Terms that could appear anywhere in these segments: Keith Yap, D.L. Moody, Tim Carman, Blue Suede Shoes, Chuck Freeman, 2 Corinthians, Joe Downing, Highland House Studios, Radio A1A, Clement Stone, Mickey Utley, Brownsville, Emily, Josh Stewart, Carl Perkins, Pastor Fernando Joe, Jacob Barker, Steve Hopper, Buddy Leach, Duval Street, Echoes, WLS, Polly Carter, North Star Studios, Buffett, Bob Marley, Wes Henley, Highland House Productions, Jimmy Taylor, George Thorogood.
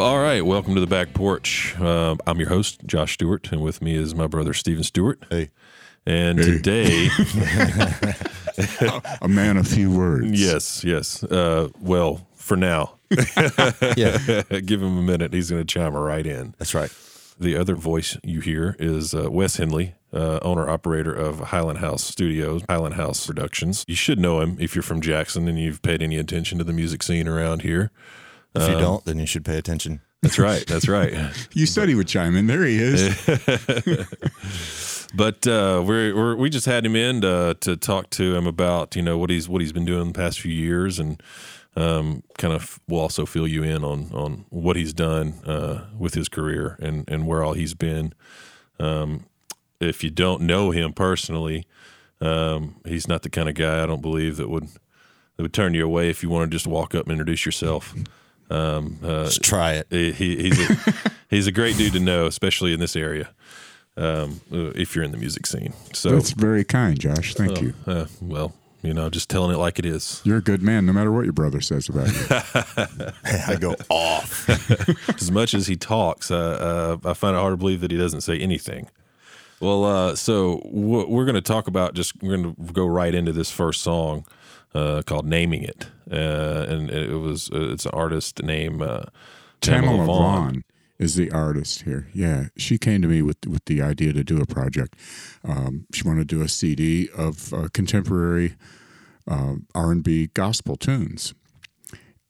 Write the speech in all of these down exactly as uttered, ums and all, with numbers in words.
All right, welcome to the Back Porch. Uh, I'm your host, Josh Stewart, and with me is my brother, Stephen Stewart. Hey. And hey. Today... a man of few words. Yes, yes. Uh, well, for now. Yeah. Give him a minute. He's going to chime right in. That's right. The other voice you hear is uh, Wes Henley, uh, owner-operator of Highland House Studios, Highland House Productions. You should know him if you're from Jackson and you've paid any attention to the music scene around here. If you um, don't, then you should pay attention. That's right. That's right. You said he would chime in. There he is. But uh, we're, we're, we just had him in to, to talk to him about, you know, what he's what he's been doing the past few years, and um, kind of we'll also fill you in on on what he's done uh, with his career and, and where all he's been. Um, if you don't know him personally, um, he's not the kind of guy, I don't believe, that would that would turn you away if you want to just walk up and introduce yourself. Um, uh, Just try it. He, he's a, he's a great dude to know, especially in this area. Um, if you're in the music scene, so that's very kind, Josh. Thank uh, you. Uh, well, you know, just telling it like it is. You're a good man, no matter what your brother says about you. I go off. As much as he talks, uh, uh, I find it hard to believe that he doesn't say anything. Well, uh, so w- we're going to talk about just we're going to go right into this first song. Uh, called Naming It, uh, and it was uh, it's an artist named uh, Tamela Vaughn is the artist here. Yeah, she came to me with with the idea to do a project. Um, she wanted to do a C D of uh, contemporary uh, R and B gospel tunes,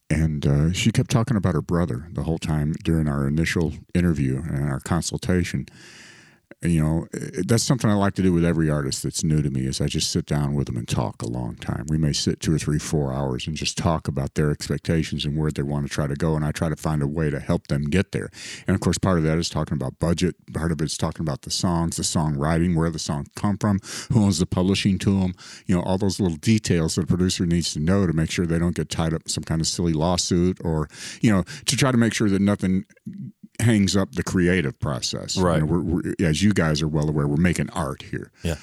and uh, she kept talking about her brother the whole time during our initial interview and our consultation. You know, that's something I like to do with every artist that's new to me is I just sit down with them and talk a long time. We may sit two or three, four hours and just talk about their expectations and where they want to try to go, and I try to find a way to help them get there. And, of course, part of that is talking about budget. Part of it is talking about the songs, the songwriting, where the songs come from, who owns the publishing to them, you know, all those little details that a producer needs to know to make sure they don't get tied up in some kind of silly lawsuit or, you know, to try to make sure that nothing – hangs up the creative process. Right. You know, we're, we're, as you guys are well aware, we're making art here. Yeah.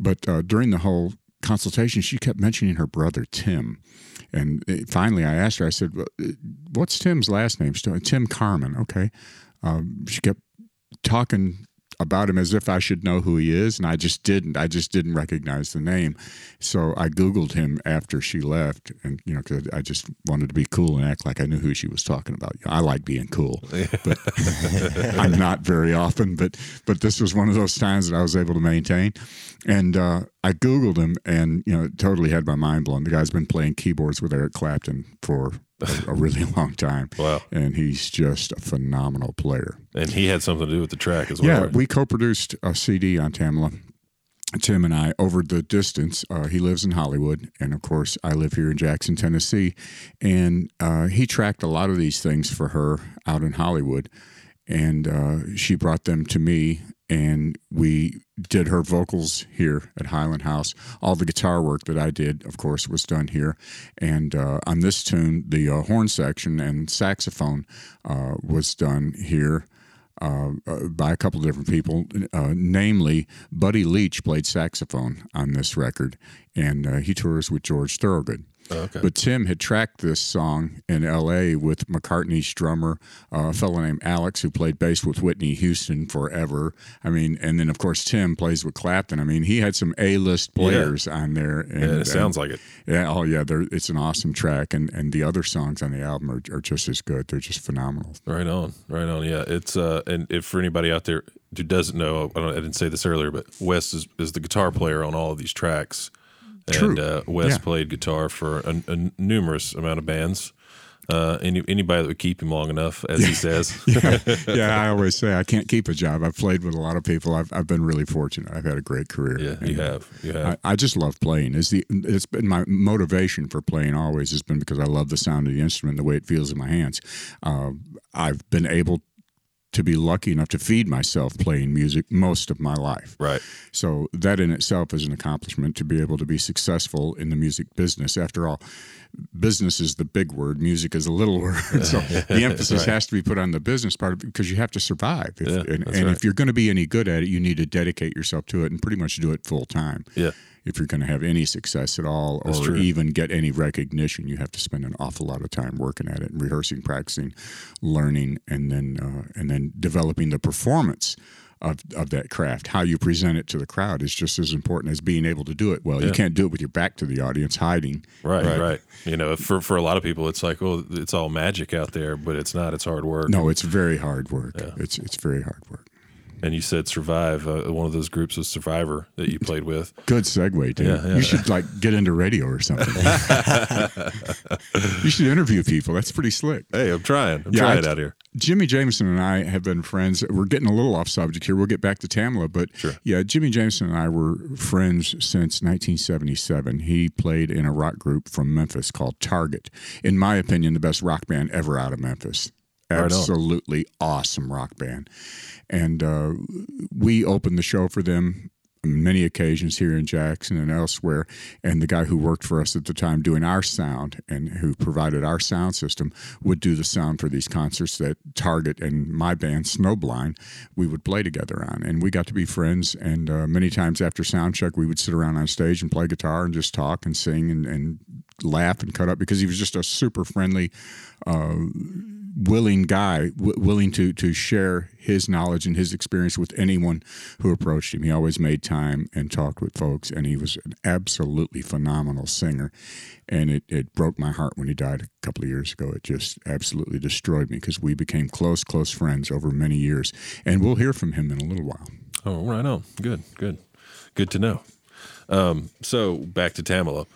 But uh, during the whole consultation, she kept mentioning her brother, Tim. And it, finally, I asked her, I said, what's Tim's last name? Said, Tim Carman. Okay. Um, she kept talking about him as if I should know who he is, and I just didn't. I just didn't recognize the name. So I Googled him after she left, and, you know, because I just wanted to be cool and act like I knew who she was talking about. You know, I like being cool, but I'm not very often, but but this was one of those times that I was able to maintain. And uh, I Googled him, and, you know, it totally had my mind blown. The guy's been playing keyboards with Eric Clapton for a really long time. Wow. And he's just a phenomenal player. And he had something to do with the track as well. Yeah, right? We co-produced a C D on Tamela, Tim and I, over the distance. Uh, he lives in Hollywood, and of course I live here in Jackson, Tennessee. And uh, he tracked a lot of these things for her out in Hollywood, and uh, she brought them to me, and we did her vocals here at Highland House. All the guitar work that I did, of course, was done here. And uh, on this tune, the uh, horn section and saxophone uh, was done here uh, by a couple of different people. Uh, namely, Buddy Leach played saxophone on this record, and uh, he tours with George Thorogood. Oh, okay. But Tim had tracked this song in L A with McCartney's drummer, uh, a fellow named Alex, who played bass with Whitney Houston forever. I mean, and then, of course, Tim plays with Clapton. I mean, he had some A-list players yeah. on there. And, yeah, it sounds and, like it. Yeah, oh, yeah, it's an awesome track, and, and the other songs on the album are, are just as good. They're just phenomenal. Right on, right on, yeah. It's uh, and if for anybody out there who doesn't know, I, don't, I didn't say this earlier, but Wes is, is the guitar player on all of these tracks. True. And uh, Wes yeah. played guitar for a, a numerous amount of bands. Uh, any anybody that would keep him long enough, as yeah. he says. yeah. yeah, I always say I can't keep a job. I've played with a lot of people. I've I've been really fortunate. I've had a great career. Yeah, and you have. You have. I, I just love playing. It's the it's been my motivation for playing always has been because I love the sound of the instrument, the way it feels in my hands. Uh, I've been able to be lucky enough to feed myself playing music most of my life. Right. So that in itself is an accomplishment, to be able to be successful in the music business. After all, business is the big word. Music is a little word. So the emphasis right. has to be put on the business part of it, because you have to survive. If, yeah, and and right. if you're going to be any good at it, you need to dedicate yourself to it and pretty much do it full time. Yeah. if you're going to have any success at all or even get any recognition, you have to spend an awful lot of time working at it and rehearsing, practicing, learning, and then uh, and then developing the performance of of that craft. How you present it to the crowd is just as important as being able to do it well. Yeah. You can't do it with your back to the audience, hiding. Right, right, right. You know, for for a lot of people, it's like, well, it's all magic out there, but it's not. It's hard work. No, it's very hard work. Yeah. It's it's very hard work. And you said Survive. Uh, one of those groups was Survivor that you played with. Good segue, dude. Yeah, yeah. You should like get into radio or something. You should interview people. That's pretty slick. Hey, I'm trying. I'm yeah, trying it out here. Jimi Jamison and I have been friends. We're getting a little off subject here. We'll get back to Tamela, but sure. yeah, Jimi Jamison and I were friends since nineteen seventy-seven. He played in a rock group from Memphis called Target. In my opinion, the best rock band ever out of Memphis. Absolutely right awesome rock band. And uh, we opened the show for them on many occasions here in Jackson and elsewhere. And the guy who worked for us at the time doing our sound and who provided our sound system would do the sound for these concerts that Target and my band, Snowblind, we would play together on. And we got to be friends. And uh, many times after sound check, we would sit around on stage and play guitar and just talk and sing and, and laugh and cut up because he was just a super friendly uh willing guy, w- willing to to share his knowledge and his experience with anyone who approached him. He always made time and talked with folks, and he was an absolutely phenomenal singer. And it, it broke my heart when he died a couple of years ago. It just absolutely destroyed me because we became close, close friends over many years. And we'll hear from him in a little while. Oh, right on. Good, good. Good to know. Um, so back to Tamela.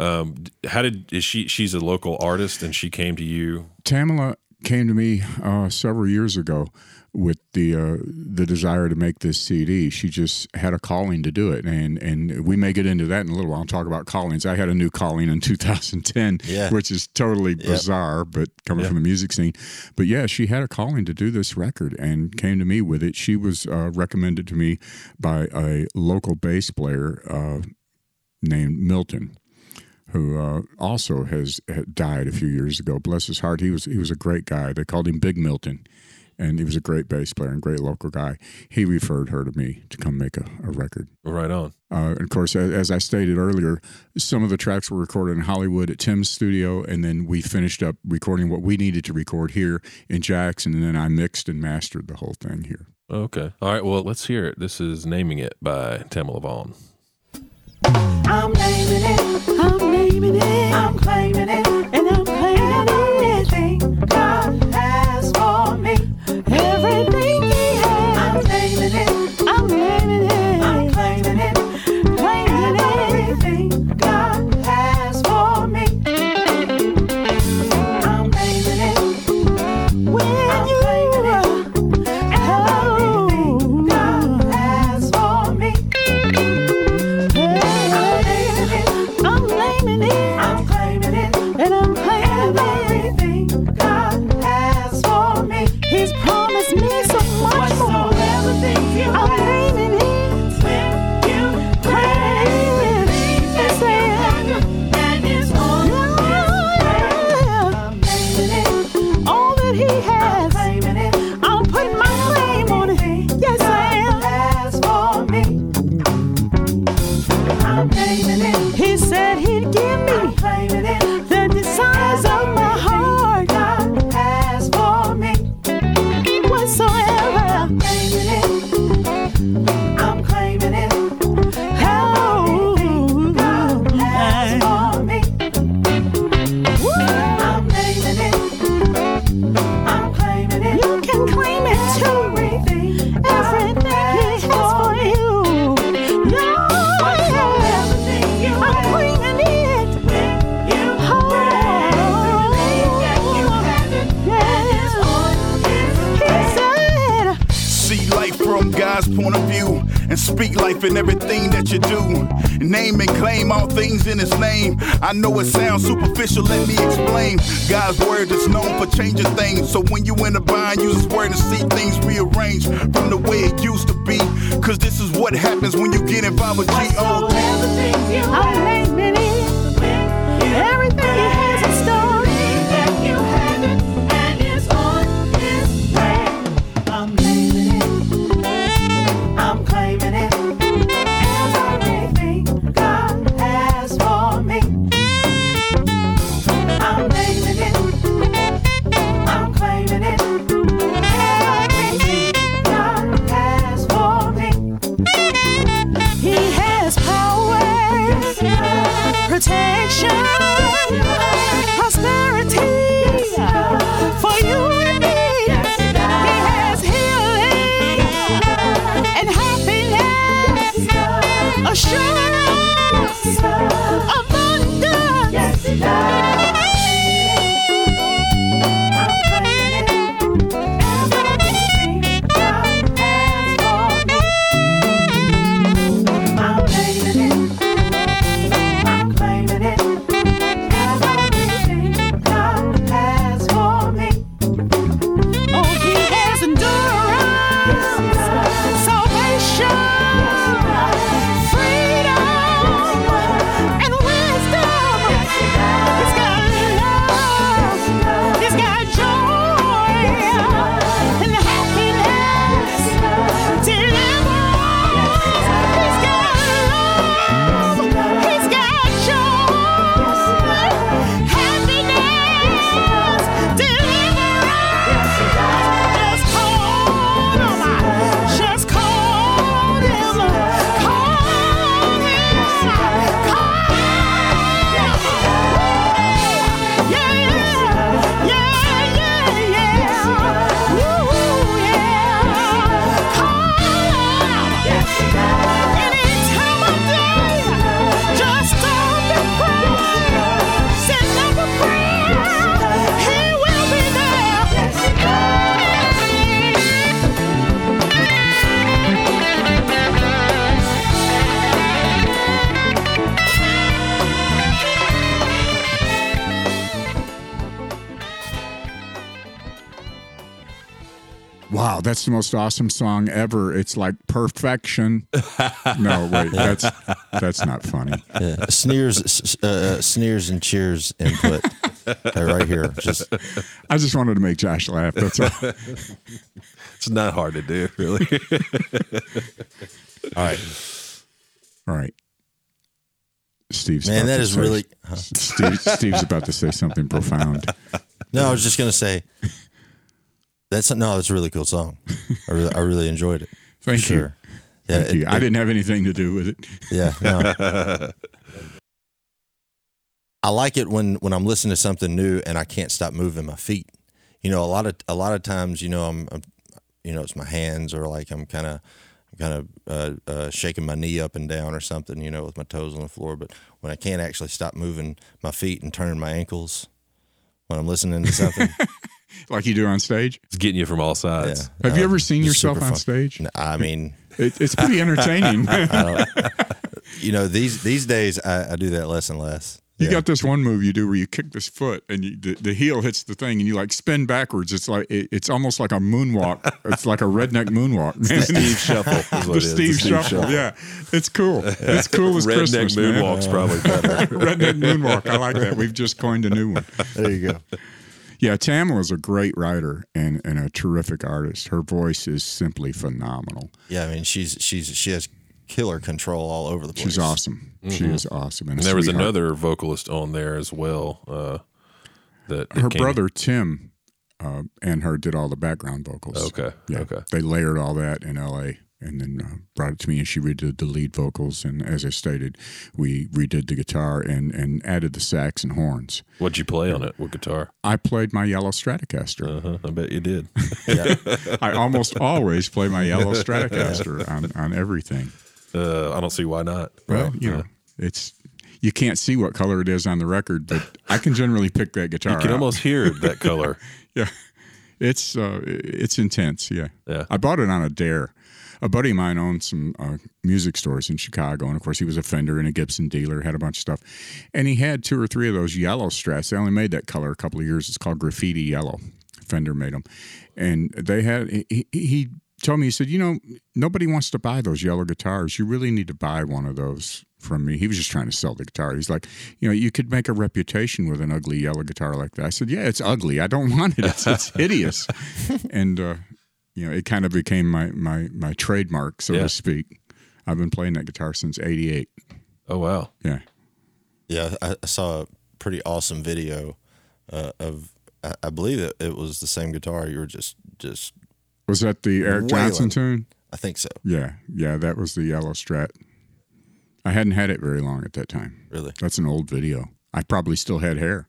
Um, how did is she? She's a local artist, and she came to you. Tamela came to me uh, several years ago with the uh, the desire to make this C D. She just had a calling to do it, and and we may get into that in a little while. I'll talk about callings. I had a new calling in two thousand ten, yeah. which is totally bizarre, yep. but coming yep. from the music scene. But yeah, she had a calling to do this record and came to me with it. She was uh, recommended to me by a local bass player uh, named Milton, who uh, also has died a few years ago. Bless his heart, he was he was a great guy. They called him Big Milton, and he was a great bass player and great local guy. He referred her to me to come make a, a record. Right on. Uh, and of course, as, as I stated earlier, some of the tracks were recorded in Hollywood at Tim's studio, and then we finished up recording what we needed to record here in Jackson, and then I mixed and mastered the whole thing here. Okay. All right, well, let's hear it. This is Naming It by Tamela Vaughn. I'm naming it, I'm naming it, I'm claiming it, and I'm claiming everything God has for me, everything He has. I'm naming it, I'm naming it, I'm claiming it, claiming everything God has for me. I'm naming it, when I'm you claiming it, everything God has for me. Point of view and speak life in everything that you do. Name and claim all things in His name. I know it sounds superficial, let me explain. God's word is known for changing things. So when you in a bind, use His word to see things rearranged from the way it used to be. Cause this is what happens when you get involved with G O D. I'm naming it. Everything has a story that you haven't, and it's on His way. I'm naming it. I'm claiming it, everything God wow, that's the most awesome song ever. It's like perfection. No, wait, that's that's not funny. Yeah. Sneers, uh, sneers and cheers input right here. Just, I just wanted to make Josh laugh. That's all. It's not hard to do, really. All right, all right. Steve's man, that is say, really. Huh? Steve, Steve's about to say something profound. No, I was just going to say. That's no, it's a really cool song. I really, I really enjoyed it. Thank you. Sure. Yeah, Thank it, you. I it, didn't have anything to do with it. Yeah. No. I like it when, when I'm listening to something new and I can't stop moving my feet. You know, a lot of a lot of times, you know, I'm, I'm you know, it's my hands or like I'm kind of I'm kind of uh, uh, shaking my knee up and down or something, you know, with my toes on the floor. But when I can't actually stop moving my feet and turning my ankles when I'm listening to something. Like you do on stage? It's getting you from all sides. Yeah. Have um, you ever seen yourself on stage? No, I mean... it, it's pretty entertaining. I, I you know, these these days, I, I do that less and less. You yeah. got this one move you do where you kick this foot and you, the, the heel hits the thing and you like spin backwards. It's like it, it's almost like a moonwalk. It's like a redneck moonwalk. The Steve Shuffle. Is what the, it is. Steve the Steve Shuffle. Shuffle. Yeah, it's cool. Yeah. It's cool as redneck Christmas. Redneck moonwalk's man. Probably better. Redneck moonwalk. I like that. We've just coined a new one. There you go. Yeah, Tamela's a great writer and, and a terrific artist. Her voice is simply phenomenal. Yeah, I mean, she's she's she has killer control all over the place. She's awesome. Mm-hmm. She is awesome. And, and there was another vocalist on there as well. Uh, that, that her brother, in. Tim, uh, and her did all the background vocals. Okay, yeah, okay. They layered all that in L A and then uh, brought it to me, and she redid the lead vocals. And as I stated, we redid the guitar and, and added the sax and horns. What'd you play on it? What guitar? I played my yellow Stratocaster. Uh-huh. I bet you did. Yeah. I almost always play my yellow Stratocaster on, on everything. Uh, I don't see why not. Well, right? you know, yeah. it's... You can't see what color it is on the record, but I can generally pick that guitar You can out. Almost hear that color. Yeah. It's, uh, it's intense, yeah. yeah. I bought it on a dare. A buddy of mine owned some uh, music stores in Chicago, and of course he was a Fender and a Gibson dealer, had a bunch of stuff. And he had two or three of those yellow Strats. They only made that color a couple of years. It's called graffiti yellow. Fender made them. And they had. He, he told me, he said, you know, nobody wants to buy those yellow guitars. You really need to buy one of those from me. He was just trying to sell the guitar. He's like, you know, you could make a reputation with an ugly yellow guitar like that. I said, yeah, it's ugly. I don't want it. It's, it's hideous. And, uh, you know, it kind of became my my, my trademark, so yeah. to speak. I've been playing that guitar since eighty-eight. Oh, wow. Yeah. Yeah, I, I saw a pretty awesome video uh, of, I, I believe it, it was the same guitar. You were just, just. Was that the Eric Johnson tune? I think so. Yeah, yeah, that was the yellow Strat. I hadn't had it very long at that time. Really? That's an old video. I probably still had hair.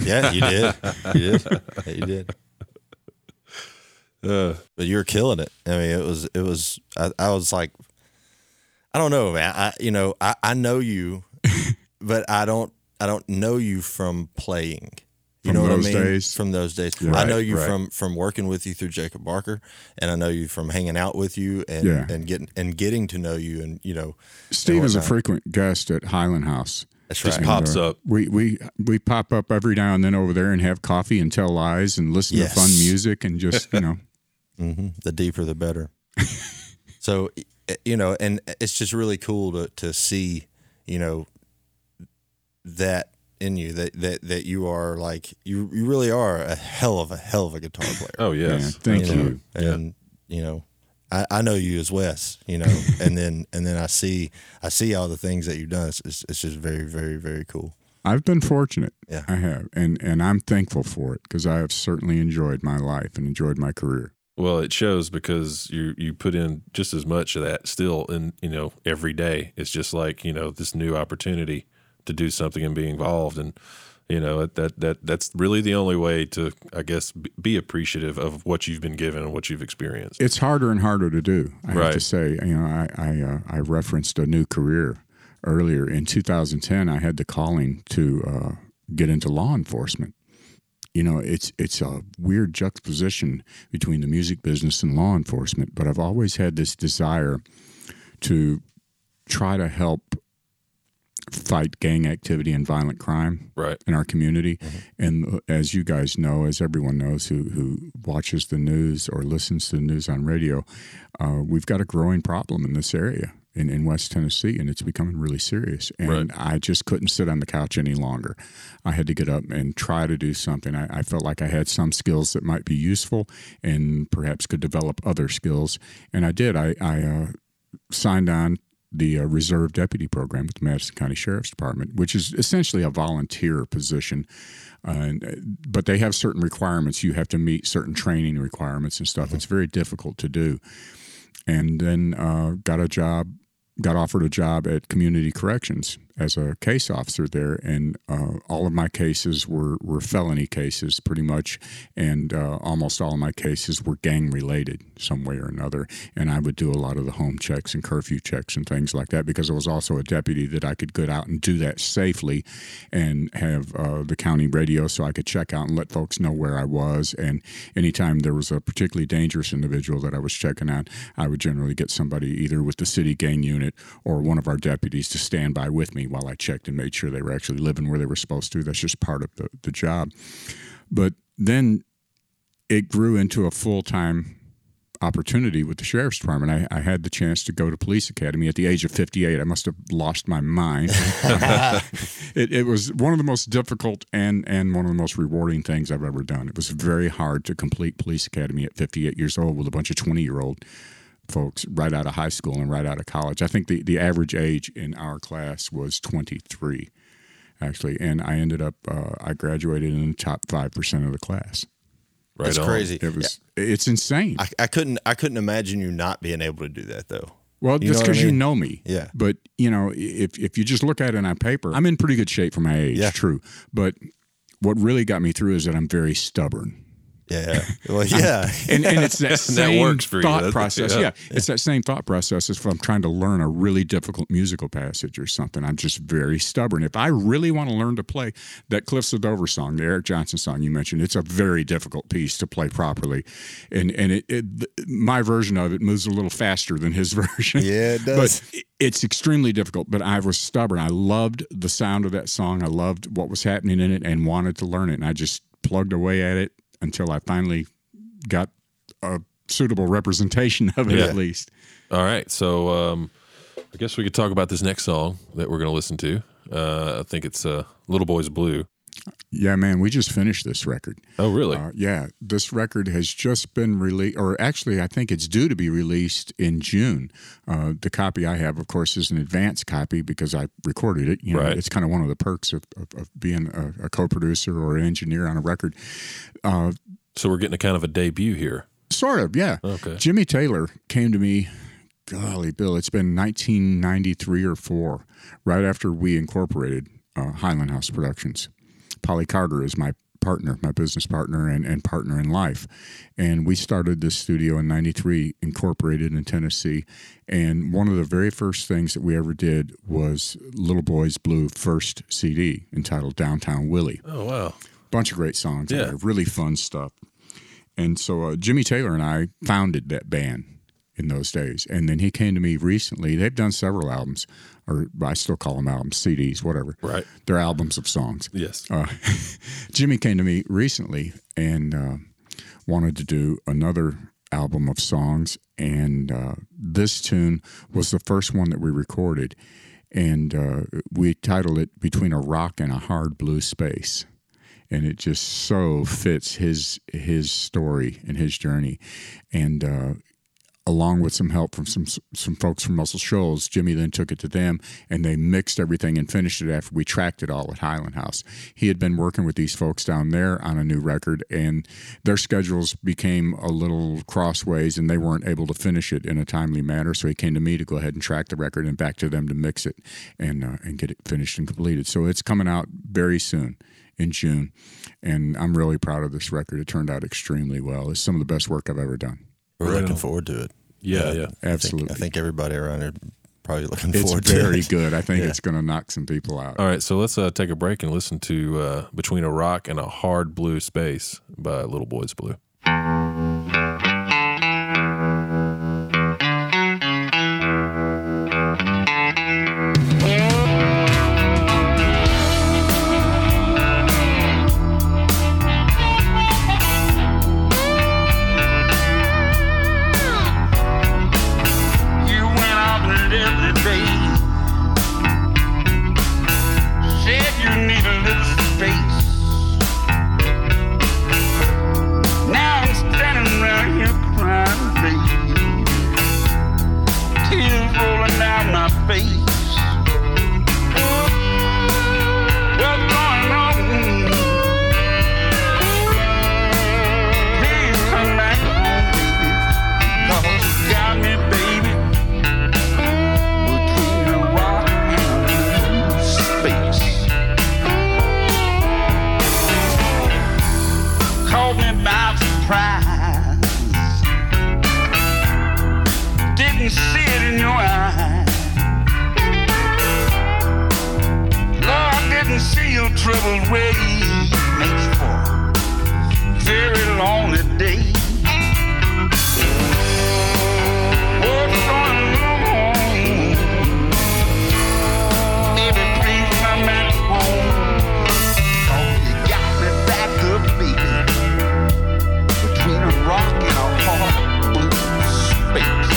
Yeah, you did. you did. Yeah, you did. Uh, but you were killing it. I mean, it was, it was, I, I was like, I don't know, man. I, you know, I, I know you, but I don't, I don't know you from playing, you know what I mean? Days. From those days. Yeah. I know you right. from, from working with you through Jacob Barker, and I know you from hanging out with you and, yeah. and getting, and getting to know you. And, you know, Steve is a frequent guest at Highland House. That's right. Just pops up. We we we pop up every now and then over there and have coffee and tell lies and listen yes. to fun music and just, you know. Mm-hmm. The deeper, the better. So, you know, and it's just really cool to, to see, you know, that in you, that, that, that you are like, you, you really are a hell of a hell of a guitar player. Oh, yes. Yeah. Thank you. you. Know, yeah. And, you know. I, I know you as Wes, you know, and then and then I see I see all the things that you've done. It's, it's, it's just very, very, very cool. I've been fortunate. Yeah. I have, and and I'm thankful for it because I have certainly enjoyed my life and enjoyed my career. Well, it shows because you you put in just as much of that still, in you know, every day. It's just like, you know, this new opportunity to do something and be involved, and you know that that that's really the only way to, I guess, be appreciative of what you've been given and what you've experienced. It's harder and harder to do. I right. have to say, you know, I I, uh, I referenced a new career earlier in two thousand ten. I had the calling to uh, get into law enforcement. You know, it's it's a weird juxtaposition between the music business and law enforcement. But I've always had this desire to try to help fight gang activity and violent crime right. in our community. Mm-hmm. And as you guys know, as everyone knows who, who watches the news or listens to the news on radio, uh, we've got a growing problem in this area. In, in West Tennessee, and it's becoming really serious. And right. I just couldn't sit on the couch any longer. I had to get up and try to do something. I, I felt like I had some skills that might be useful and perhaps could develop other skills. And I did. I, I uh, signed on the uh, Reserve Deputy Program with the Madison County Sheriff's Department, which is essentially a volunteer position. Uh, and, but they have certain requirements. You have to meet certain training requirements and stuff. Mm-hmm. It's very difficult to do. And then uh, got a job. got offered a job at Community Corrections as a case officer there, and uh, all of my cases were, were felony cases pretty much, and uh, almost all of my cases were gang-related some way or another, and I would do a lot of the home checks and curfew checks and things like that because I was also a deputy that I could get out and do that safely and have uh, the county radio so I could check out and let folks know where I was, and anytime there was a particularly dangerous individual that I was checking out, I would generally get somebody either with the city gang unit or one of our deputies to stand by with me while I checked and made sure they were actually living where they were supposed to. That's just part of the, the job. But then it grew into a full-time opportunity with the Sheriff's Department. I, I had the chance to go to police academy at the age of fifty-eight. I must have lost my mind. it, it was one of the most difficult and, and one of the most rewarding things I've ever done. It was very hard to complete police academy at fifty-eight years old with a bunch of twenty-year-old folks right out of high school and right out of college. I think the, the average age in our class was twenty-three, actually. And I ended up, uh, I graduated in the top five percent of the class. Right. That's on. Crazy. It was, yeah. It's insane. I, I couldn't, I couldn't imagine you not being able to do that though. Well, you that's because I mean? you know me. Yeah. But you know, if, if you just look at it on paper, I'm in pretty good shape for my age. Yeah. True. But what really got me through is that I'm very stubborn. Yeah, well, yeah, and, and it's that same that works for thought you. process. Yeah. Yeah. yeah, it's that same thought process as if I'm trying to learn a really difficult musical passage or something. I'm just very stubborn. If I really want to learn to play that Cliffs of Dover song, the Eric Johnson song you mentioned, it's a very difficult piece to play properly, and and it, it my version of it moves a little faster than his version. Yeah, it does. But it's extremely difficult. But I was stubborn. I loved the sound of that song. I loved what was happening in it, and wanted to learn it. And I just plugged away at it until I finally got a suitable representation of it, yeah. at least. All right. So um, I guess we could talk about this next song that we're going to listen to. Uh, I think it's uh, Little Boy's Blue. Yeah, man, we just finished this record. Oh, really? Uh, yeah. This record has just been released, or actually I think it's due to be released in June. Uh, the copy I have, of course, is an advance copy because I recorded it. You know, right. It's kind of one of the perks of, of, of being a, a co-producer or an engineer on a record. Uh, so we're getting a kind of a debut here. Sort of, yeah. Okay. Jimmy Taylor came to me. Golly, Bill, it's been nineteen ninety-three or four, right after we incorporated uh, Highland House Productions. Polly Carter is my partner, my business partner and, and partner in life. And we started this studio in ninety-three, incorporated in Tennessee. And one of the very first things that we ever did was Little Boy's Blue first C D entitled Downtown Willie. Oh, wow. Bunch of great songs. Yeah. There, really fun stuff. And so uh, Jimmy Taylor and I founded that band in those days. And then he came to me recently. They've done several albums, or I still call them albums, C Ds, whatever. Right. They're albums of songs. Yes. Uh, Jimmy came to me recently and uh, wanted to do another album of songs. And uh, this tune was the first one that we recorded. And uh, we titled it Between a Rock and a Hard Blue Space. And it just so fits his his story and his journey. And uh along with some help from some some folks from Muscle Shoals, Jimmy then took it to them, and they mixed everything and finished it after we tracked it all at Highland House. He had been working with these folks down there on a new record, and their schedules became a little crossways, and they weren't able to finish it in a timely manner, so he came to me to go ahead and track the record and back to them to mix it and, uh, and get it finished and completed. So it's coming out very soon. In June, and I'm really proud of this record. It turned out extremely well. It's some of the best work I've ever done. We're right looking on. forward to it. Yeah, yeah, yeah. Absolutely. I think, I think everybody around here probably looking it's forward to it. It's very good. I think yeah. it's going to knock some people out. All right, so let's uh, take a break and listen to uh, Between a Rock and a Hard Blue Space by Little Boy's Blue. away makes for a very lonely day. Oh, son, no. Every place I'm at home, oh, you got me back up, baby, between a rock and a hard blue space.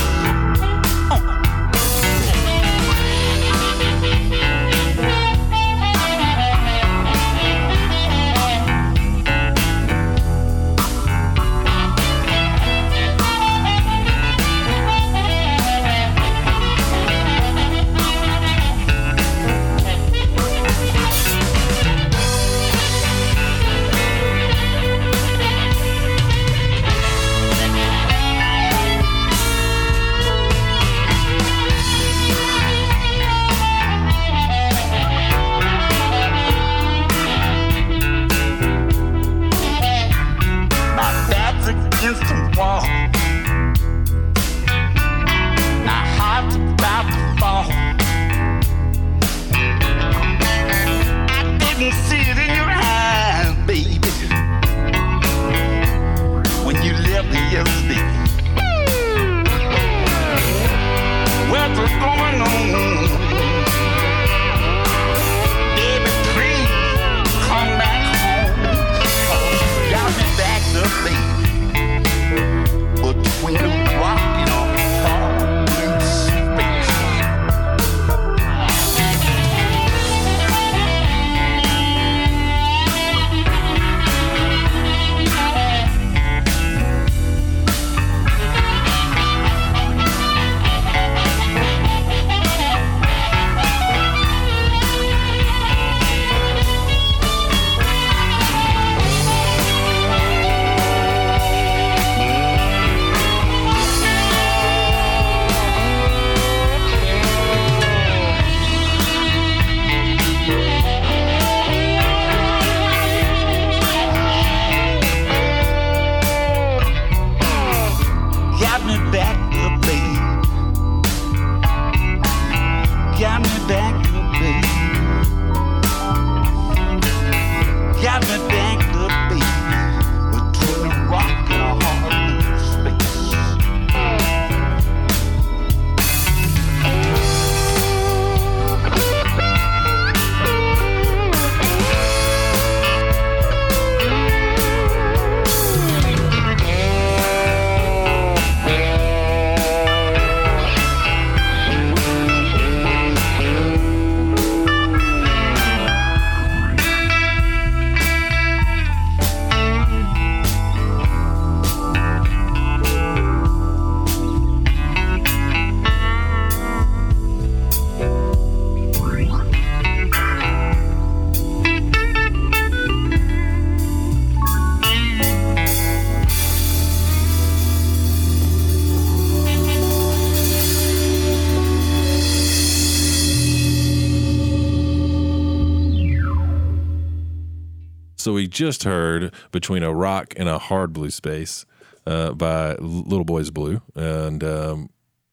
So we just heard Between a Rock and a Hard Blue Space uh, by Little Boys Blue. And um,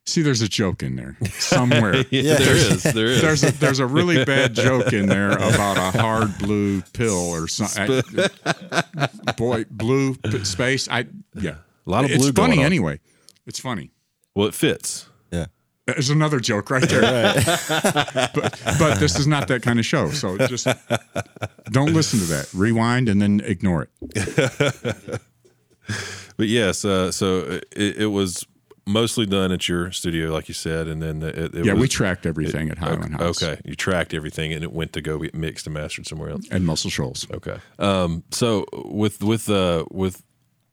see, there's a joke in there somewhere. yeah, there is. There is. There's a, there's a really bad joke in there about a hard blue pill or something. Boy, blue p- space. I yeah. A lot of blue. It's going funny on. Anyway. It's funny. Well, it fits. Yeah. There's another joke right there. Right. but, but this is not that kind of show. So just don't listen to that. Rewind and then ignore it. But yes, uh, so it, it was mostly done at your studio, like you said. And then it, it Yeah, was, we tracked everything it, at Highland okay, House. Okay. You tracked everything and it went to go get mixed and mastered somewhere else. At Muscle Shoals. Okay. Um, so with, with, uh, with,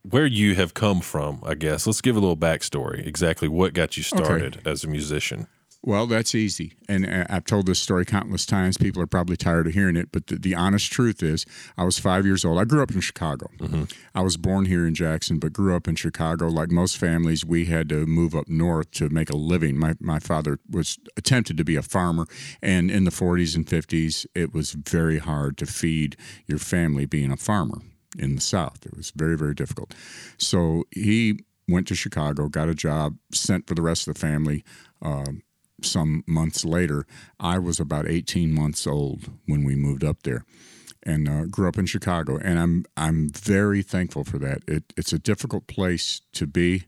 where you have come from, I guess. Let's give a little backstory. Exactly what got you started okay. as a musician. Well, that's easy. And I've told this story countless times. People are probably tired of hearing it. But the, the honest truth is I was five years old. I grew up in Chicago. Mm-hmm. I was born here in Jackson, but grew up in Chicago. Like most families, we had to move up north to make a living. My my father was attempted to be a farmer. And in the forties and fifties, it was very hard to feed your family being a farmer. In the South. It was very, very difficult. So he went to Chicago, got a job, sent for the rest of the family uh, some months later. I was about eighteen months old when we moved up there. and uh, grew up in Chicago, and I'm I'm very thankful for that. It, it's a difficult place to be.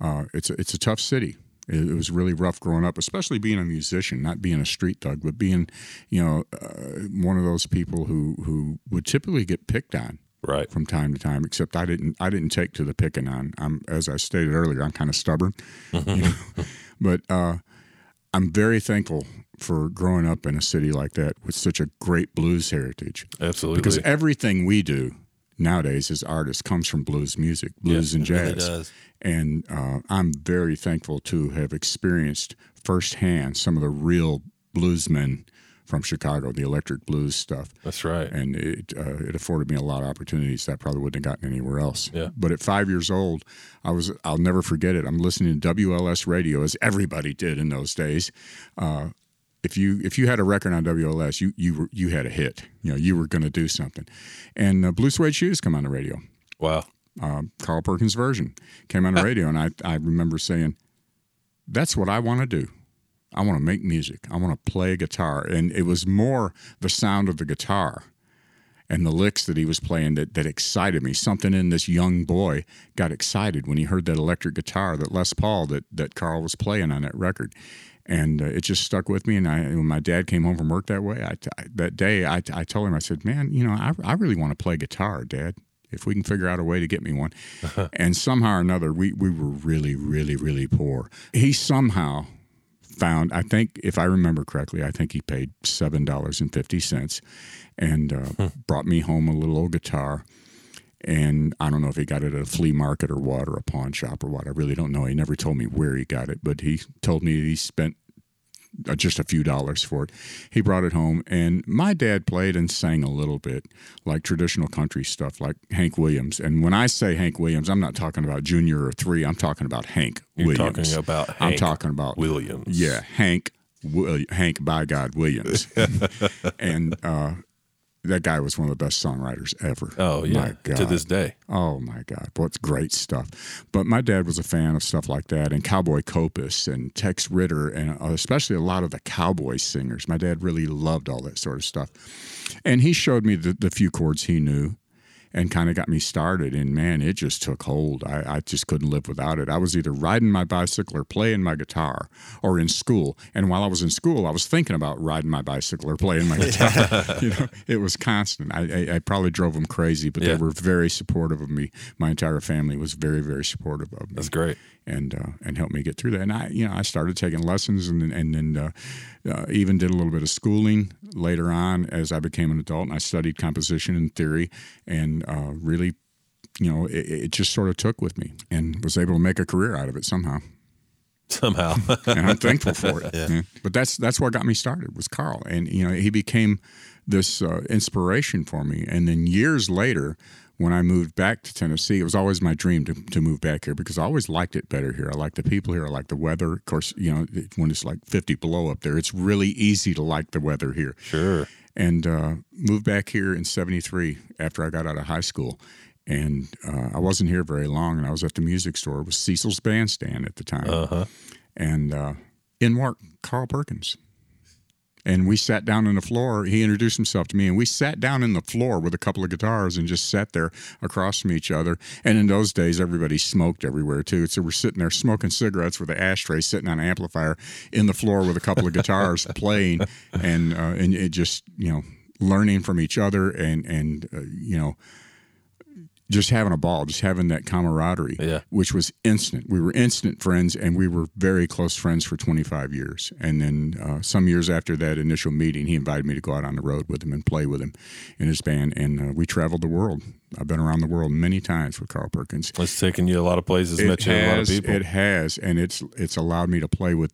Uh, it's a, it's a tough city. It, it was really rough growing up, especially being a musician, not being a street thug, but being, you know, uh, one of those people who, who would typically get picked on, right, from time to time. Except I didn't I didn't take to the picking on. I'm as I stated earlier, I'm kind of stubborn, you know? But uh, I'm very thankful for growing up in a city like that with such a great blues heritage. Absolutely. Because everything we do nowadays as artists comes from blues music, blues yes, and jazz. It really does. And uh, I'm very thankful to have experienced firsthand some of the real bluesmen from Chicago, the electric blues stuff. That's right. And it uh, it afforded me a lot of opportunities that I probably wouldn't have gotten anywhere else. Yeah. But at five years old, I was, I'll never forget it. I'm listening to W L S radio, as everybody did in those days. Uh, If you if you had a record on W L S, you you were, you had a hit. You know, you were going to do something. And uh, Blue Suede Shoes come on the radio. Wow. Uh, Carl Perkins' version came on the radio, and I, I remember saying, that's what I want to do. I want to make music. I want to play guitar. And it was more the sound of the guitar and the licks that he was playing that, that excited me. Something in this young boy got excited when he heard that electric guitar, that Les Paul that, that Carl was playing on that record. And uh, it just stuck with me. And I, when my dad came home from work that way, I, I, that day, I, I told him, I said, man, you know, I, I really want to play guitar, Dad, if we can figure out a way to get me one. And somehow or another, we, we were really, really, really poor. He somehow found, I think, if I remember correctly, I think he paid seven dollars and fifty cents and uh, brought me home a little old guitar. And I don't know if he got it at a flea market or what, or a pawn shop or what. I really don't know. He never told me where he got it, but he told me he spent just a few dollars for it. He brought it home, and my dad played and sang a little bit, like traditional country stuff, like Hank Williams. And when I say Hank Williams, I'm not talking about Junior or Three. I'm talking about Hank You're Williams. You're talking about Hank I'm talking about Williams. Yeah, Hank, Will, Hank by God Williams. And uh that guy was one of the best songwriters ever. Oh, yeah. My God. To this day. Oh, my God. What's great stuff. But my dad was a fan of stuff like that, and Cowboy Copus and Tex Ritter, and especially a lot of the cowboy singers. My dad really loved all that sort of stuff. And he showed me the, the few chords he knew and kind of got me started. And, man, it just took hold. I, I just couldn't live without it. I was either riding my bicycle or playing my guitar or in school. And while I was in school, I was thinking about riding my bicycle or playing my guitar. You know, it was constant. I, I, I probably drove them crazy, but yeah. They were very supportive of me. My entire family was very, very supportive of me. That's great. And uh, and helped me get through that. And I, you know, I started taking lessons, and and then uh, uh, even did a little bit of schooling later on as I became an adult. And I studied composition and theory, and uh, really, you know, it, it just sort of took with me, and was able to make a career out of it somehow. Somehow, and I'm thankful for it. Yeah. Yeah. But that's that's what got me started was Carl, and you know, he became this uh, inspiration for me. And then years later, when I moved back to Tennessee, it was always my dream to, to move back here because I always liked it better here. I like the people here. I like the weather. Of course, you know, when it's like fifty below up there, it's really easy to like the weather here. Sure. And uh, moved back here in seventy-three after I got out of high school. And uh, I wasn't here very long, and I was at the music store. It was Cecil's Bandstand at the time. Uh-huh. And uh, in walked Carl Perkins. And we sat down on the floor. He introduced himself to me, and we sat down on the floor with a couple of guitars and just sat there across from each other. And in those days, everybody smoked everywhere, too. So we're sitting there smoking cigarettes with an ashtray, sitting on an amplifier in the floor with a couple of guitars playing and, uh, and it just, you know, learning from each other and, and uh, you know, just having a ball, just having that camaraderie, yeah. Which was instant. We were instant friends, and we were very close friends for twenty-five years. And then uh, some years after that initial meeting, he invited me to go out on the road with him and play with him in his band. And uh, we traveled the world. I've been around the world many times with Carl Perkins. It's taken you a lot of places, it met has, you a lot of people. It has, and it's it's allowed me to play with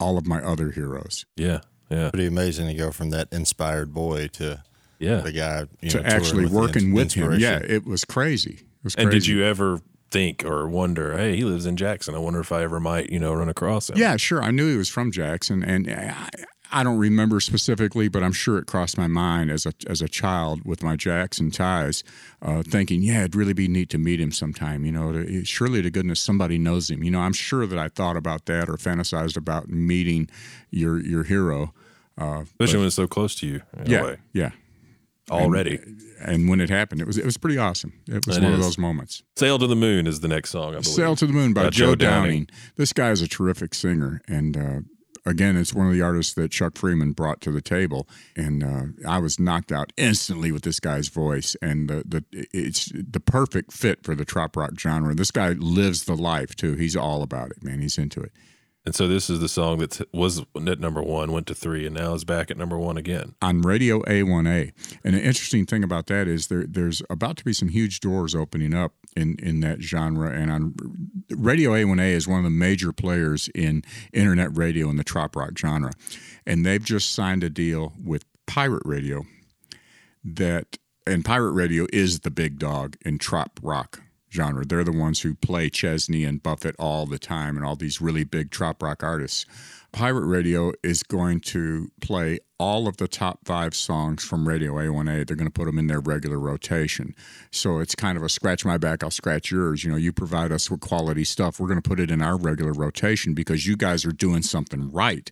all of my other heroes. Yeah, yeah. Pretty amazing to go from that inspired boy to... Yeah, the guy you know, to actually working with him. Yeah, it was crazy. It was crazy. And did you ever think or wonder, hey, he lives in Jackson. I wonder if I ever might, you know, run across him. Yeah, sure. I knew he was from Jackson, and I, I don't remember specifically, but I'm sure it crossed my mind as a as a child with my Jackson ties, uh, thinking, yeah, it'd really be neat to meet him sometime. You know, to, surely to goodness somebody knows him. You know, I'm sure that I thought about that or fantasized about meeting your your hero, uh, especially but, when it's so close to you. In yeah, a way. Yeah. already. And, and when it happened, it was it was pretty awesome. It was it one is. of those moments. Sail to the Moon is the next song, I believe. Sail to the Moon by, by Joe, Joe Downing. Downing. This guy is a terrific singer, and uh, again, it's one of the artists that Chuck Freeman brought to the table, and uh, I was knocked out instantly with this guy's voice, and the, the it's the perfect fit for the trop rock genre. This guy lives the life, too. He's all about it, man. He's into it. And so this is the song that was at number one, went to three, and now is back at number one again. On Radio A one A. And an interesting thing about that is there, there's about to be some huge doors opening up in, in that genre. And on Radio A one A is one of the major players in internet radio in the trop rock genre. And they've just signed a deal with Pirate Radio. That and Pirate Radio is the big dog in trop rock genre. They're the ones who play Chesney and Buffett all the time and all these really big trop rock artists. Pirate Radio is going to play all of the top five songs from Radio A one A. They're going to put them in their regular rotation. So it's kind of a scratch my back, I'll scratch yours. You know, you provide us with quality stuff. We're going to put it in our regular rotation because you guys are doing something right.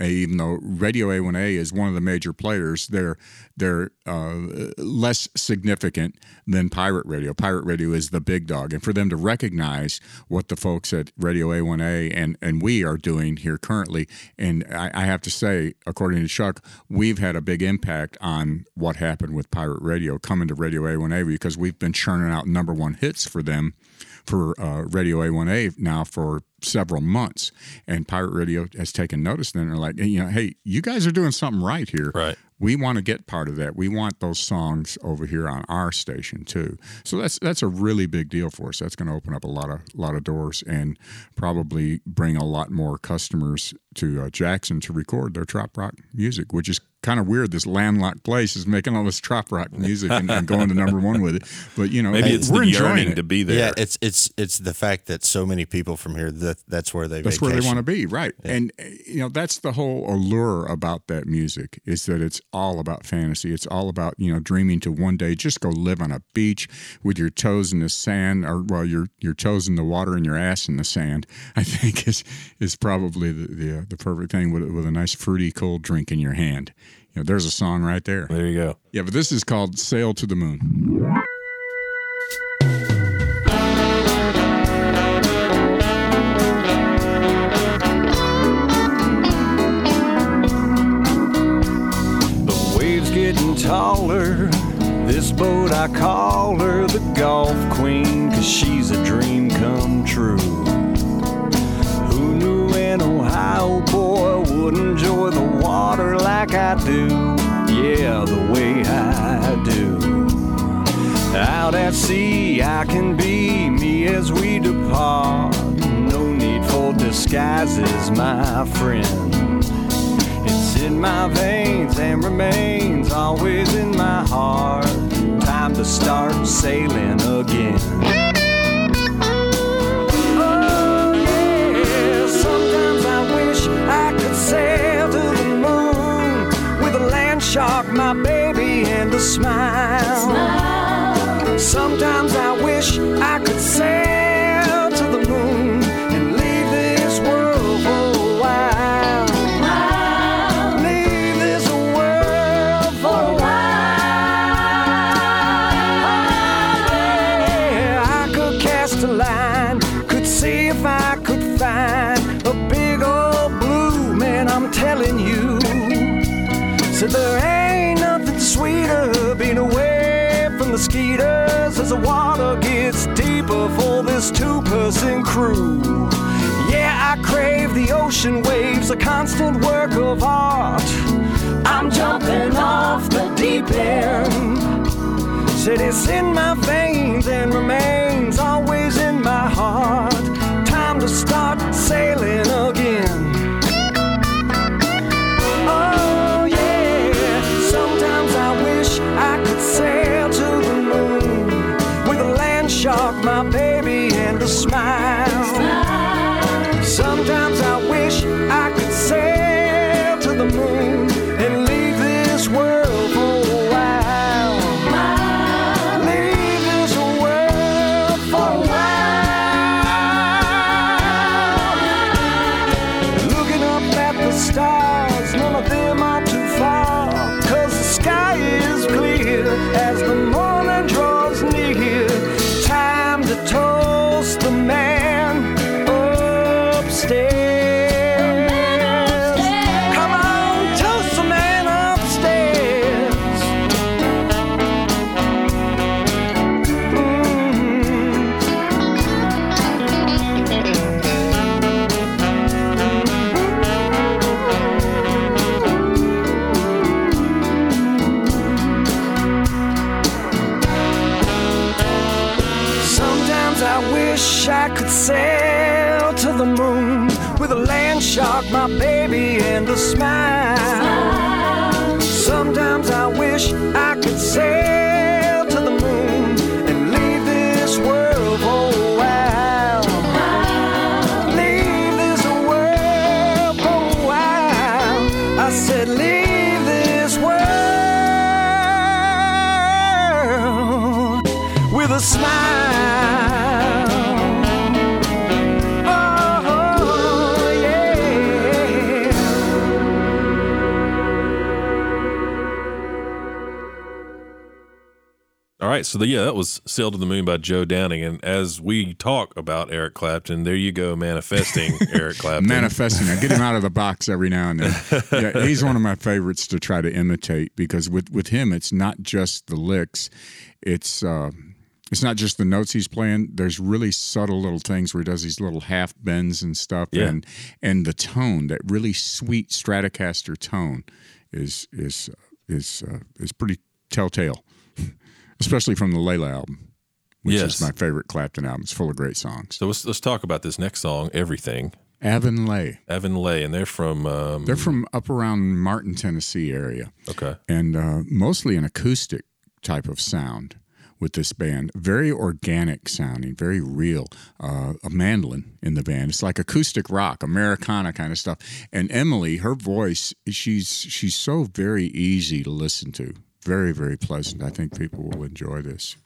Even though Radio A one A is one of the major players, they're they're uh, less significant than Pirate Radio. Pirate Radio is the big dog. And for them to recognize what the folks at Radio A one A and, and we are doing here currently, and I, I have to say, according to Chuck, we've had a big impact on what happened with Pirate Radio coming to Radio A one A because we've been churning out number one hits for them for uh, Radio A one A now for several months, and Pirate Radio has taken notice. Then they're like, you know, hey, you guys are doing something right here. Right. We want to get part of that. We want those songs over here on our station too. So that's that's a really big deal for us. That's going to open up a lot of lot of doors and probably bring a lot more customers to uh, Jackson to record their trop rock music, which is kind of weird. This landlocked place is making all this trop rock music and, and going to number one with it. But you know, maybe it's we're the yearning it. to be there. Yeah, it's it's it's the fact that so many people from here that that's where they that's vacation. where they want to be, right? Yeah. And you know, that's the whole allure about that music is that it's all about fantasy. It's all about you know dreaming to one day just go live on a beach with your toes in the sand, or well, your your toes in the water and your ass in the sand. I think is is probably the the, uh, the perfect thing with with a nice fruity cold drink in your hand. You know, there's a song right there. There you go. Yeah, but this is called Sail to the Moon. The waves getting taller. This boat, I call her the Golf Queen, 'cause she's a dream come true. Who knew an Ohio boy would enjoy the water like I do, yeah, the way I do. Out at sea I can be me as we depart, no need for disguises, my friend. It's in my veins and remains always in my heart, time to start sailing again. Sail to the moon with a land shark, my baby, and a smile. smile. Sometimes I wish I could sail to the moon and leave this world for a while. Wow. Leave this world for a while. Yeah, I could cast a line, could see if I could find. Telling you, so there ain't nothing sweeter being away from the skeeters as the water gets deeper for this two-person crew. Yeah, I crave the ocean waves, a constant work of art. I'm jumping off the deep end. Said it's in my veins and remains always in my heart. Time to start sailing again. Oh yeah, sometimes I wish I could sail to the moon with a land shark, my baby, and a smile. smile. Sometimes I wish I could sail to the moon and leave this world for a while. Smile. Leave this world for a while. Looking up at the stars, none of them are too far, 'cause the sky is clear. wish I could sail to the moon with a land shark, my baby, and a smile. smile. Sometimes I wish I could sail to the moon and leave this world for a while. Smile. Leave this world for a while. I said leave this world with a smile. All right, so the, yeah, that was Sail to the Moon by Joe Downing. And as we talk about Eric Clapton, there you go, manifesting Eric Clapton. Manifesting. I get him out of the box every now and then. Yeah, he's one of my favorites to try to imitate because with, with him, it's not just the licks. It's uh, it's not just the notes he's playing. There's really subtle little things where he does these little half bends and stuff. Yeah. And and the tone, that really sweet Stratocaster tone is is is uh, is pretty telltale. Especially from the Layla album, which yes. is my favorite Clapton album. It's full of great songs. So let's let's talk about this next song, Everything. Avonlea. Avonlea, and they're from... Um... They're from up around Martin, Tennessee area. Okay. And uh, mostly an acoustic type of sound with this band. Very organic sounding, very real. Uh, a mandolin in the band. It's like acoustic rock, Americana kind of stuff. And Emily, her voice, she's she's so very easy to listen to. Very, very pleasant. I think people will enjoy this.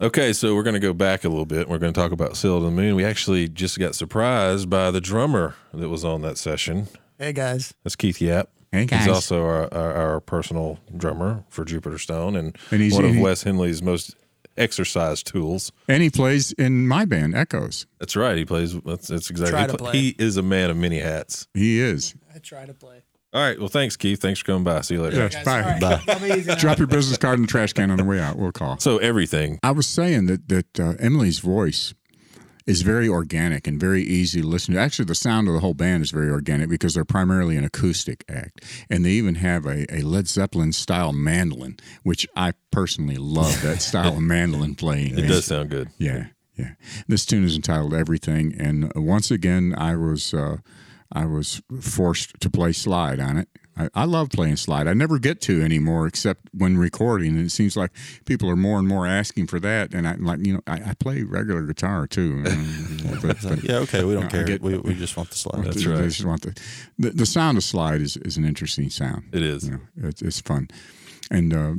Okay, so we're going to go back a little bit. We're going to talk about Sail to the Moon. We actually just got surprised by the drummer that was on that session. Hey, guys. That's Keith Yap. Hey, guys. He's also our, our, our personal drummer for Jupiter Stone and, and he's, one of he, Wes Henley's most exercise tools. And he plays in my band, Echoes. That's right. He plays. That's, that's exactly. He, pl- play. he is a man of many hats. He is. I try to play. All right. Well, thanks, Keith. Thanks for coming by. See you later. Yeah, bye. Right. Bye. Drop your business card in the trash can on the way out. We'll call. So everything. I was saying that that uh, Emily's voice is very organic and very easy to listen to. Actually, the sound of the whole band is very organic because they're primarily an acoustic act. And they even have a, a Led Zeppelin-style mandolin, which I personally love that style of mandolin playing. It and does sound good. Yeah. Yeah. This tune is entitled Everything. And once again, I was... Uh, I was forced to play slide on it. I, I love playing slide. I never get to anymore except when recording, and it seems like people are more and more asking for that. And I like, you know, I, I play regular guitar too. But, but, yeah, okay, we don't you know, care. Get, we we just want the slide. That's the, right. Just want the, the the sound of slide is, is an interesting sound. It is. You know, it, it's fun. And uh,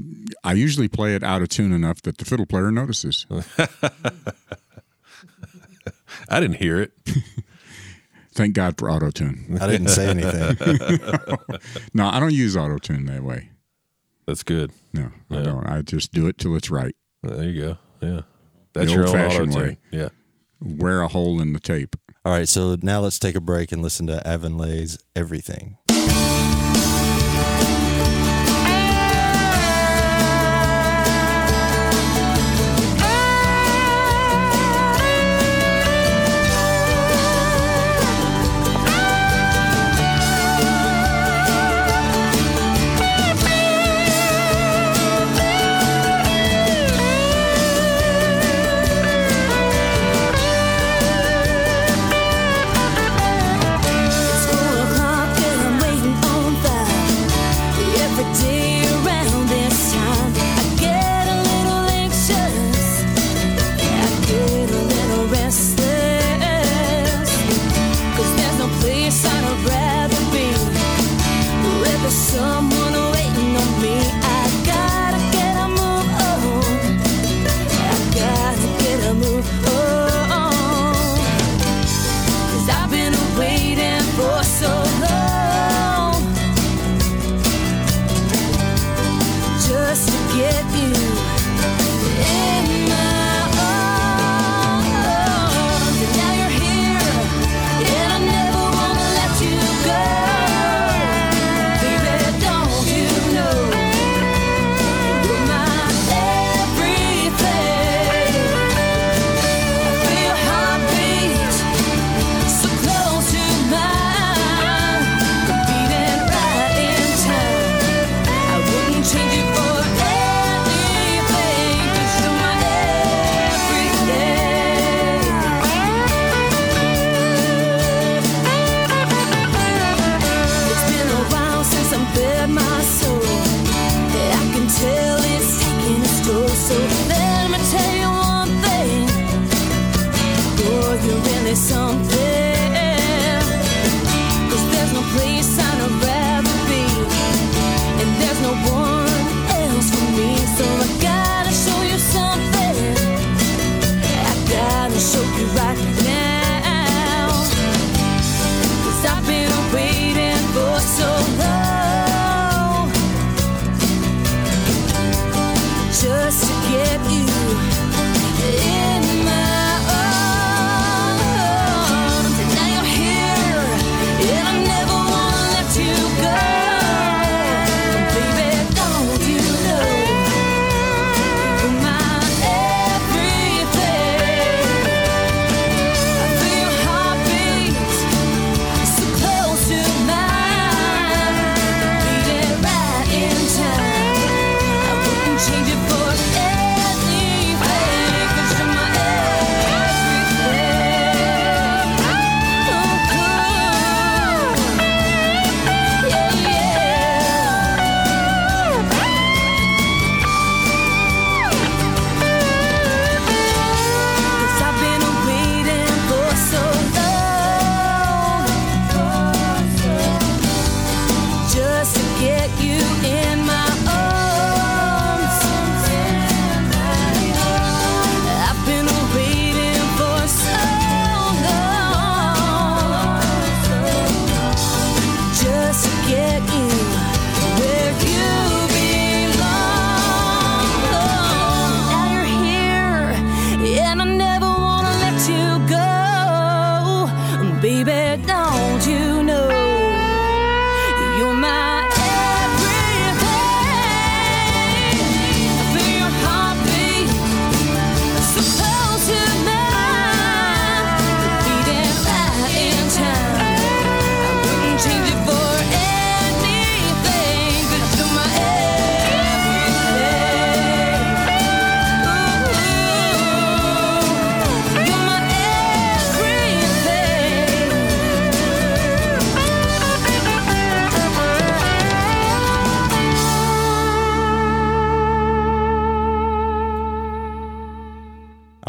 I usually play it out of tune enough that the fiddle player notices. I didn't hear it. Thank God for auto-tune. I didn't say anything. No, I don't use auto-tune that way. That's good. No, yeah. I don't. I just do it till it's right. There you go. Yeah. That's the your own auto-tune. Way. Yeah. Wear a hole in the tape. All right, so now let's take a break and listen to Avonlea's Everything. It's four o'clock and I'm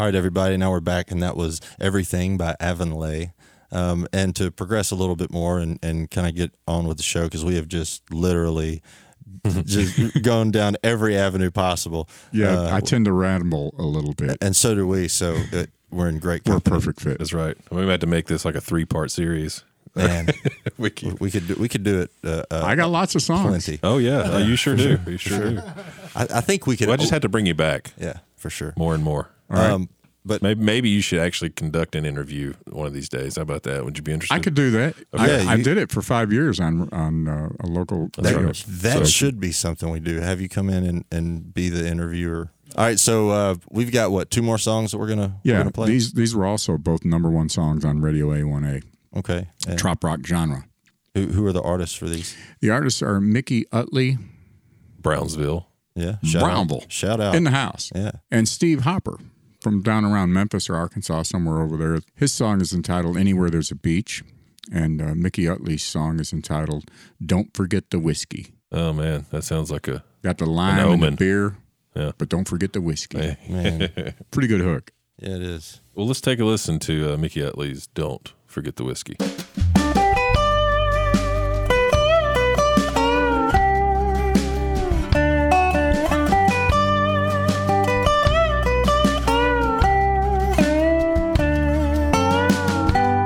All right, everybody, now we're back, and that was Everything by Avonlea. Um, and to progress a little bit more and, and kind of get on with the show, because we have just literally just gone down every avenue possible. Yeah, uh, I tend to ramble a little bit. And so do we, so it, we're in great company. We're a perfect fit. That's right. We might have to make this like a three-part series. Man, we, could, we could do, we could do it. Uh, uh, I got lots of songs. Plenty. Oh yeah, uh, you sure do. You sure do. I, I think we could. Well, I just oh, had to bring you back. Yeah, for sure. More and more. All right. Um, but maybe, maybe you should actually conduct an interview one of these days. How about that? Would you be interested? I could do that. Okay. Yeah, I, I did it for five years on on uh, a local. That, radio. that so. should be something we do. Have you come in and, and be the interviewer? All right, so uh, we've got what two more songs that we're gonna yeah. We're gonna play? These these were also both number one songs on Radio A one A. Okay. And Trop rock genre. Who who are the artists for these? The artists are Mickey Utley. Brownsville. Yeah. Shout Brownville. Out. Shout out. In the house. Yeah. And Steve Hopper from down around Memphis or Arkansas, somewhere over there. His song is entitled Anywhere There's a Beach. And uh, Mickey Utley's song is entitled Don't Forget the Whiskey. Oh, man. That sounds like a Got the lime and the beer, yeah. but don't forget the whiskey. Hey. Man. Pretty good hook. Yeah, it is. Well, let's take a listen to uh, Mickey Utley's Don't Forget the Whiskey.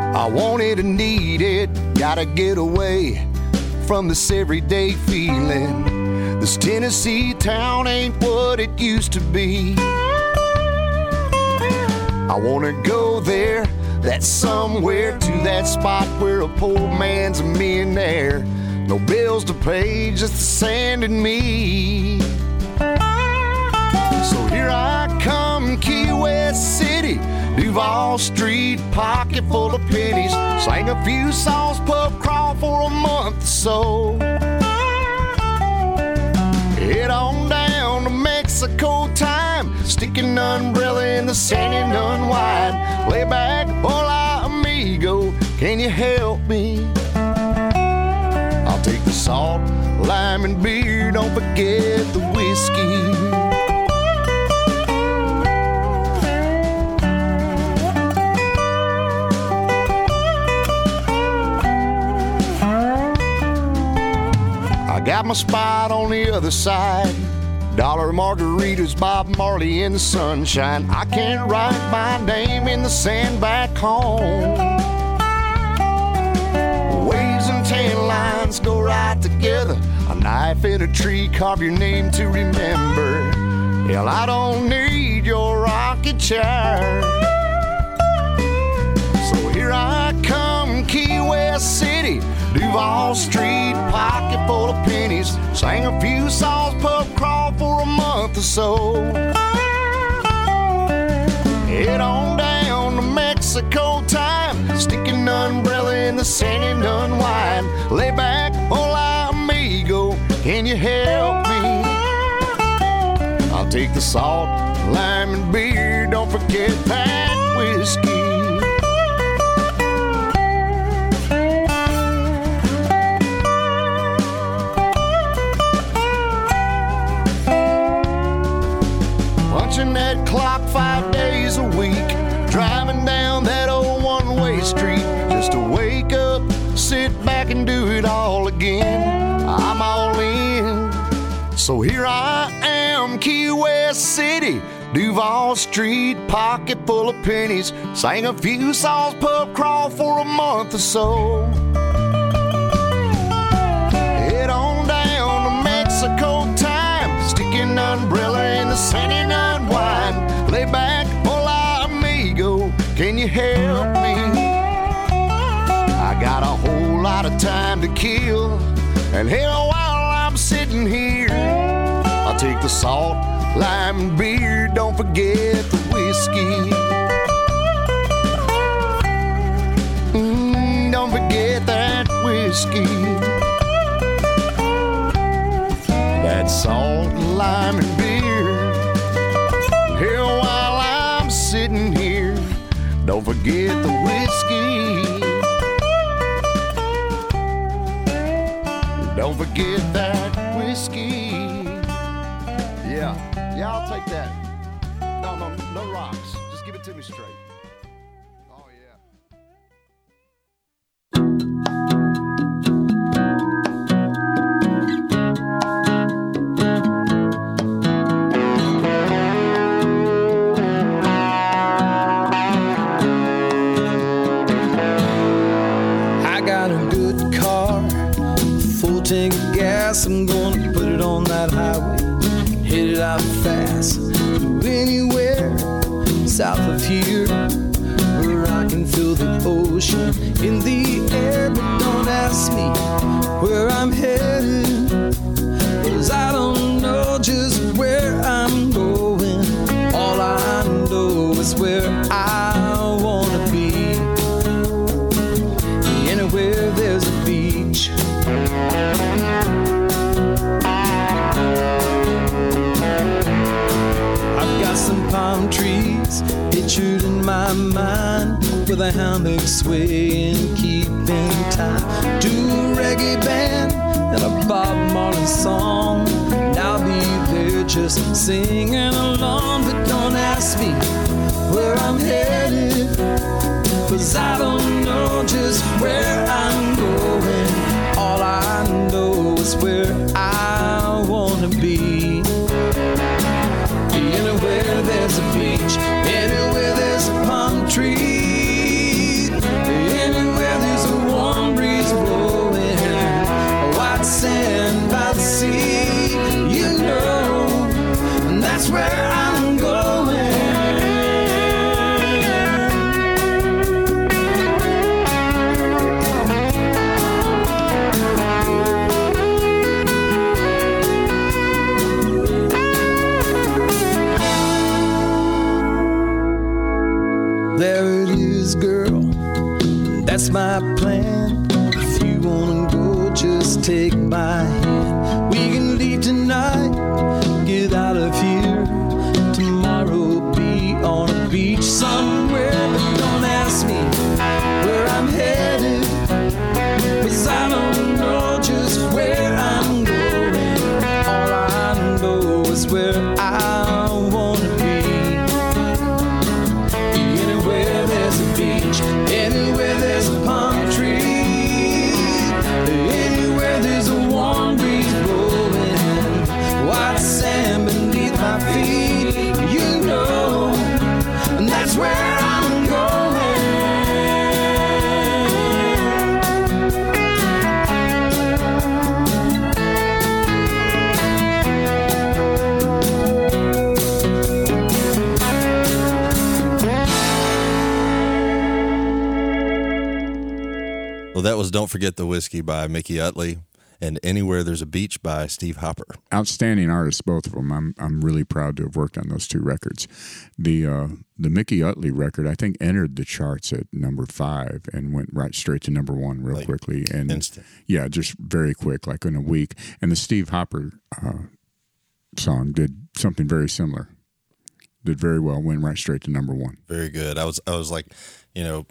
I want it and need it, gotta get away from this everyday feeling. This Tennessee town ain't what it used to be. I wanna go there, that's somewhere, to that spot where a poor man's a millionaire. No bills to pay, just the sand and me. So here I come, Key West City, Duval Street, pocket full of pennies. Sang a few songs, pub crawl for a month or so. Head on down to Mexico time, stick an umbrella in the sand and unwind. Lay back, hola amigo, can you help me? I'll take the salt, lime and beer, don't forget the whiskey. Got my spot on the other side. Dollar margaritas, Bob Marley in the sunshine. I can't write my name in the sand back home. Waves and tan lines go right together. A knife in a tree, carve your name to remember. Hell, I don't need your rocket chair. So here I come, Key West City, Duval Street, pocket full of pennies. Sang a few songs, pub crawl for a month or so. Head on down to Mexico time, stick an umbrella in the sand and unwind. Lay back, hola amigo, can you help me? I'll take the salt, lime and beer, don't forget that whiskey. That clock five days a week, driving down that old one-way street, just to wake up, sit back and do it all again. I'm all in. So here I am, Key West City, Duval Street, pocket full of pennies. Sang a few songs, pub crawl for a month or so. Head on down to Mexico time, sticking umbrella in the sand and unwind. Lay back, hola amigo, can you help me? I got a whole lot of time to kill, and hell, while I'm sitting here, I'll take the salt, lime and beer, don't forget the whiskey. Mm, don't forget that whiskey. That salt, lime and beer, hell, while I'm sitting here, don't forget the whiskey. Don't forget that whiskey. Yeah, yeah, I'll take that. No, no, no rocks. Just give to me straight. Oh, yeah. I got a good car, full tank of gas. I'm gonna put it on that highway, hit it out fast. Anywhere south of here, where I can feel the ocean in the air. But don't ask me where I'm headed, 'cause I don't know just where I'm going. All I know is where I wanna be. Anywhere there's a beach, some palm trees pictured in my mind, with a hammock swaying, keeping time to a reggae band and a Bob Marley song. And I'll be there just singing along. But don't ask me where I'm headed, 'cause I don't know just where I'm going. All I know is where I wanna be. Anywhere there's a beach, anywhere there's a palm tree, anywhere there's a warm breeze blowing, a white sand by the sea, you know, and that's where I'm going. There it is, girl, that's my plan. If you wanna go, just take my hand. We can leave tonight, get out of here. Tomorrow be on a beach somewhere. But don't ask me where I'm headed, 'cause I don't know just where I'm going. All I know is where I wanna be. Anywhere there's a palm tree, anywhere there's a warm breeze blowing, white sand beneath my feet, you know, and that's where I'm going. Well, that was Don't Forget the Whiskey by Mickey Utley and Anywhere There's a Beach by Steve Hopper. Outstanding artists, both of them. I'm I'm really proud to have worked on those two records. The uh, the Mickey Utley record, I think, entered the charts at number five and went right straight to number one real like, quickly. And instant. Yeah, just very quick, like in a week. And the Steve Hopper uh, song did something very similar. Did very well, went right straight to number one. Very good. I was I was like, you know,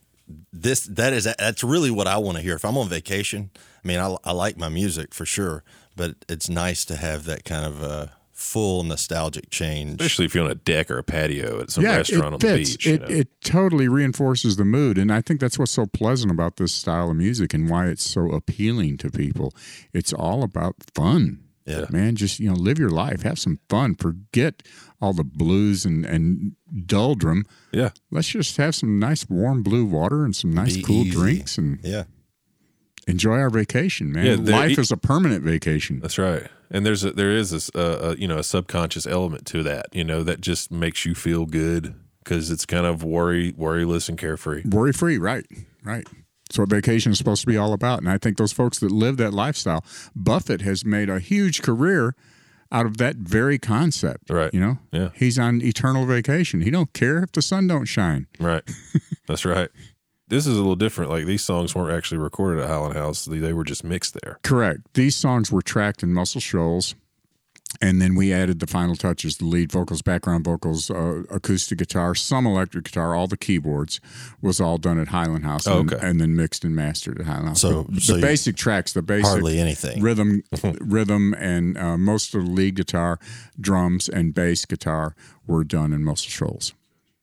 This that is that's really what I want to hear. If I'm on vacation, I mean, I, I like my music for sure, but it's nice to have that kind of a full nostalgic change, especially if you're on a deck or a patio at some yeah, restaurant on the beach. It, you know? It totally reinforces the mood, and I think that's what's so pleasant about this style of music and why it's so appealing to people. It's all about fun. Yeah, man, just, you know, live your life, have some fun, forget all the blues and, and doldrum. Yeah, let's just have some nice warm blue water and some nice Be cool easy. drinks and yeah, enjoy our vacation, man. Yeah, there, life e- is a permanent vacation. That's right. And there's a, there is a, a you know a subconscious element to that, you know, that just makes you feel good because it's kind of worry worryless and carefree, worry free. Right, right. That's what vacation is supposed to be all about. And I think those folks that live that lifestyle, Buffett has made a huge career out of that very concept. Right. You know? Yeah. He's on eternal vacation. He don't care if the sun don't shine. Right. That's right. This is a little different. Like, these songs weren't actually recorded at Highland House. They were just mixed there. Correct. These songs were tracked in Muscle Shoals. And then we added the final touches, the lead vocals, background vocals, uh, acoustic guitar, some electric guitar, all the keyboards was all done at Highland House oh, okay. and, and then mixed and mastered at Highland House. So the, so the basic tracks, the basic hardly anything. rhythm rhythm, and uh, most of the lead guitar, drums, and bass guitar were done in Muscle Shoals.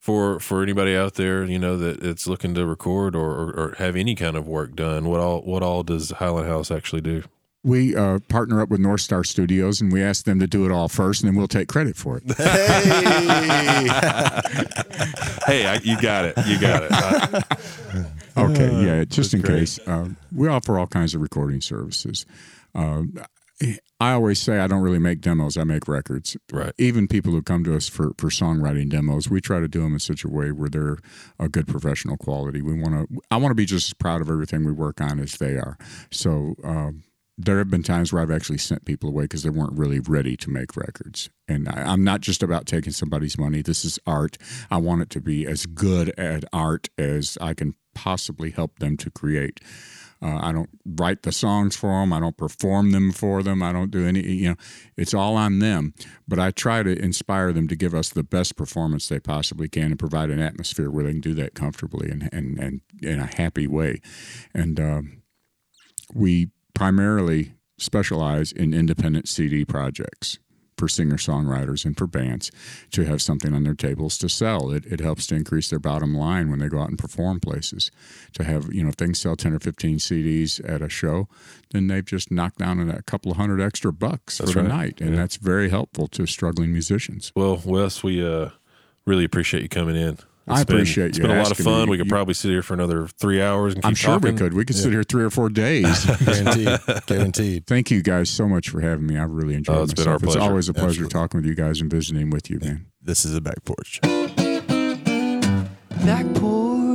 for for anybody out there, you know, that it's looking to record or, or, or have any kind of work done, what all what all does Highland House actually do? We uh, partner up with North Star Studios, and we ask them to do it all first, and then we'll take credit for it. Hey, hey I, you got it. You got it. I, okay, yeah, just in great. case. Uh, we offer all kinds of recording services. Uh, I always say I don't really make demos. I make records. Right. Even people who come to us for, for songwriting demos, we try to do them in such a way where they're a good professional quality. We want to. I want to be just as proud of everything we work on as they are. So, um, there have been times where I've actually sent people away because they weren't really ready to make records. And I, I'm not just about taking somebody's money. This is art. I want it to be as good at art as I can possibly help them to create. Uh, I don't write the songs for them. I don't perform them for them. I don't do any, you know, it's all on them. But I try to inspire them to give us the best performance they possibly can and provide an atmosphere where they can do that comfortably and, and, and in a happy way. And um, we primarily specialize in independent C D projects for singer-songwriters and for bands to have something on their tables to sell. It it helps to increase their bottom line when they go out and perform places. To have, you know, if they can sell ten or fifteen C Ds at a show, then they've just knocked down a couple of hundred extra bucks that's for right. the night, and yeah. that's very helpful to struggling musicians. Well, Wes, we uh, really appreciate you coming in. It's I appreciate been, you. It's been a lot of fun. Me. We could you, probably sit here for another three hours and keep I'm sure talking. we could. We could yeah. sit here three or four days. Guaranteed. Guaranteed. Thank you guys so much for having me. I really enjoyed oh, it's myself. Been our pleasure. It's always a pleasure Absolutely. talking with you guys and visiting with you, yeah. man. This is The Back Porch. Back Porch.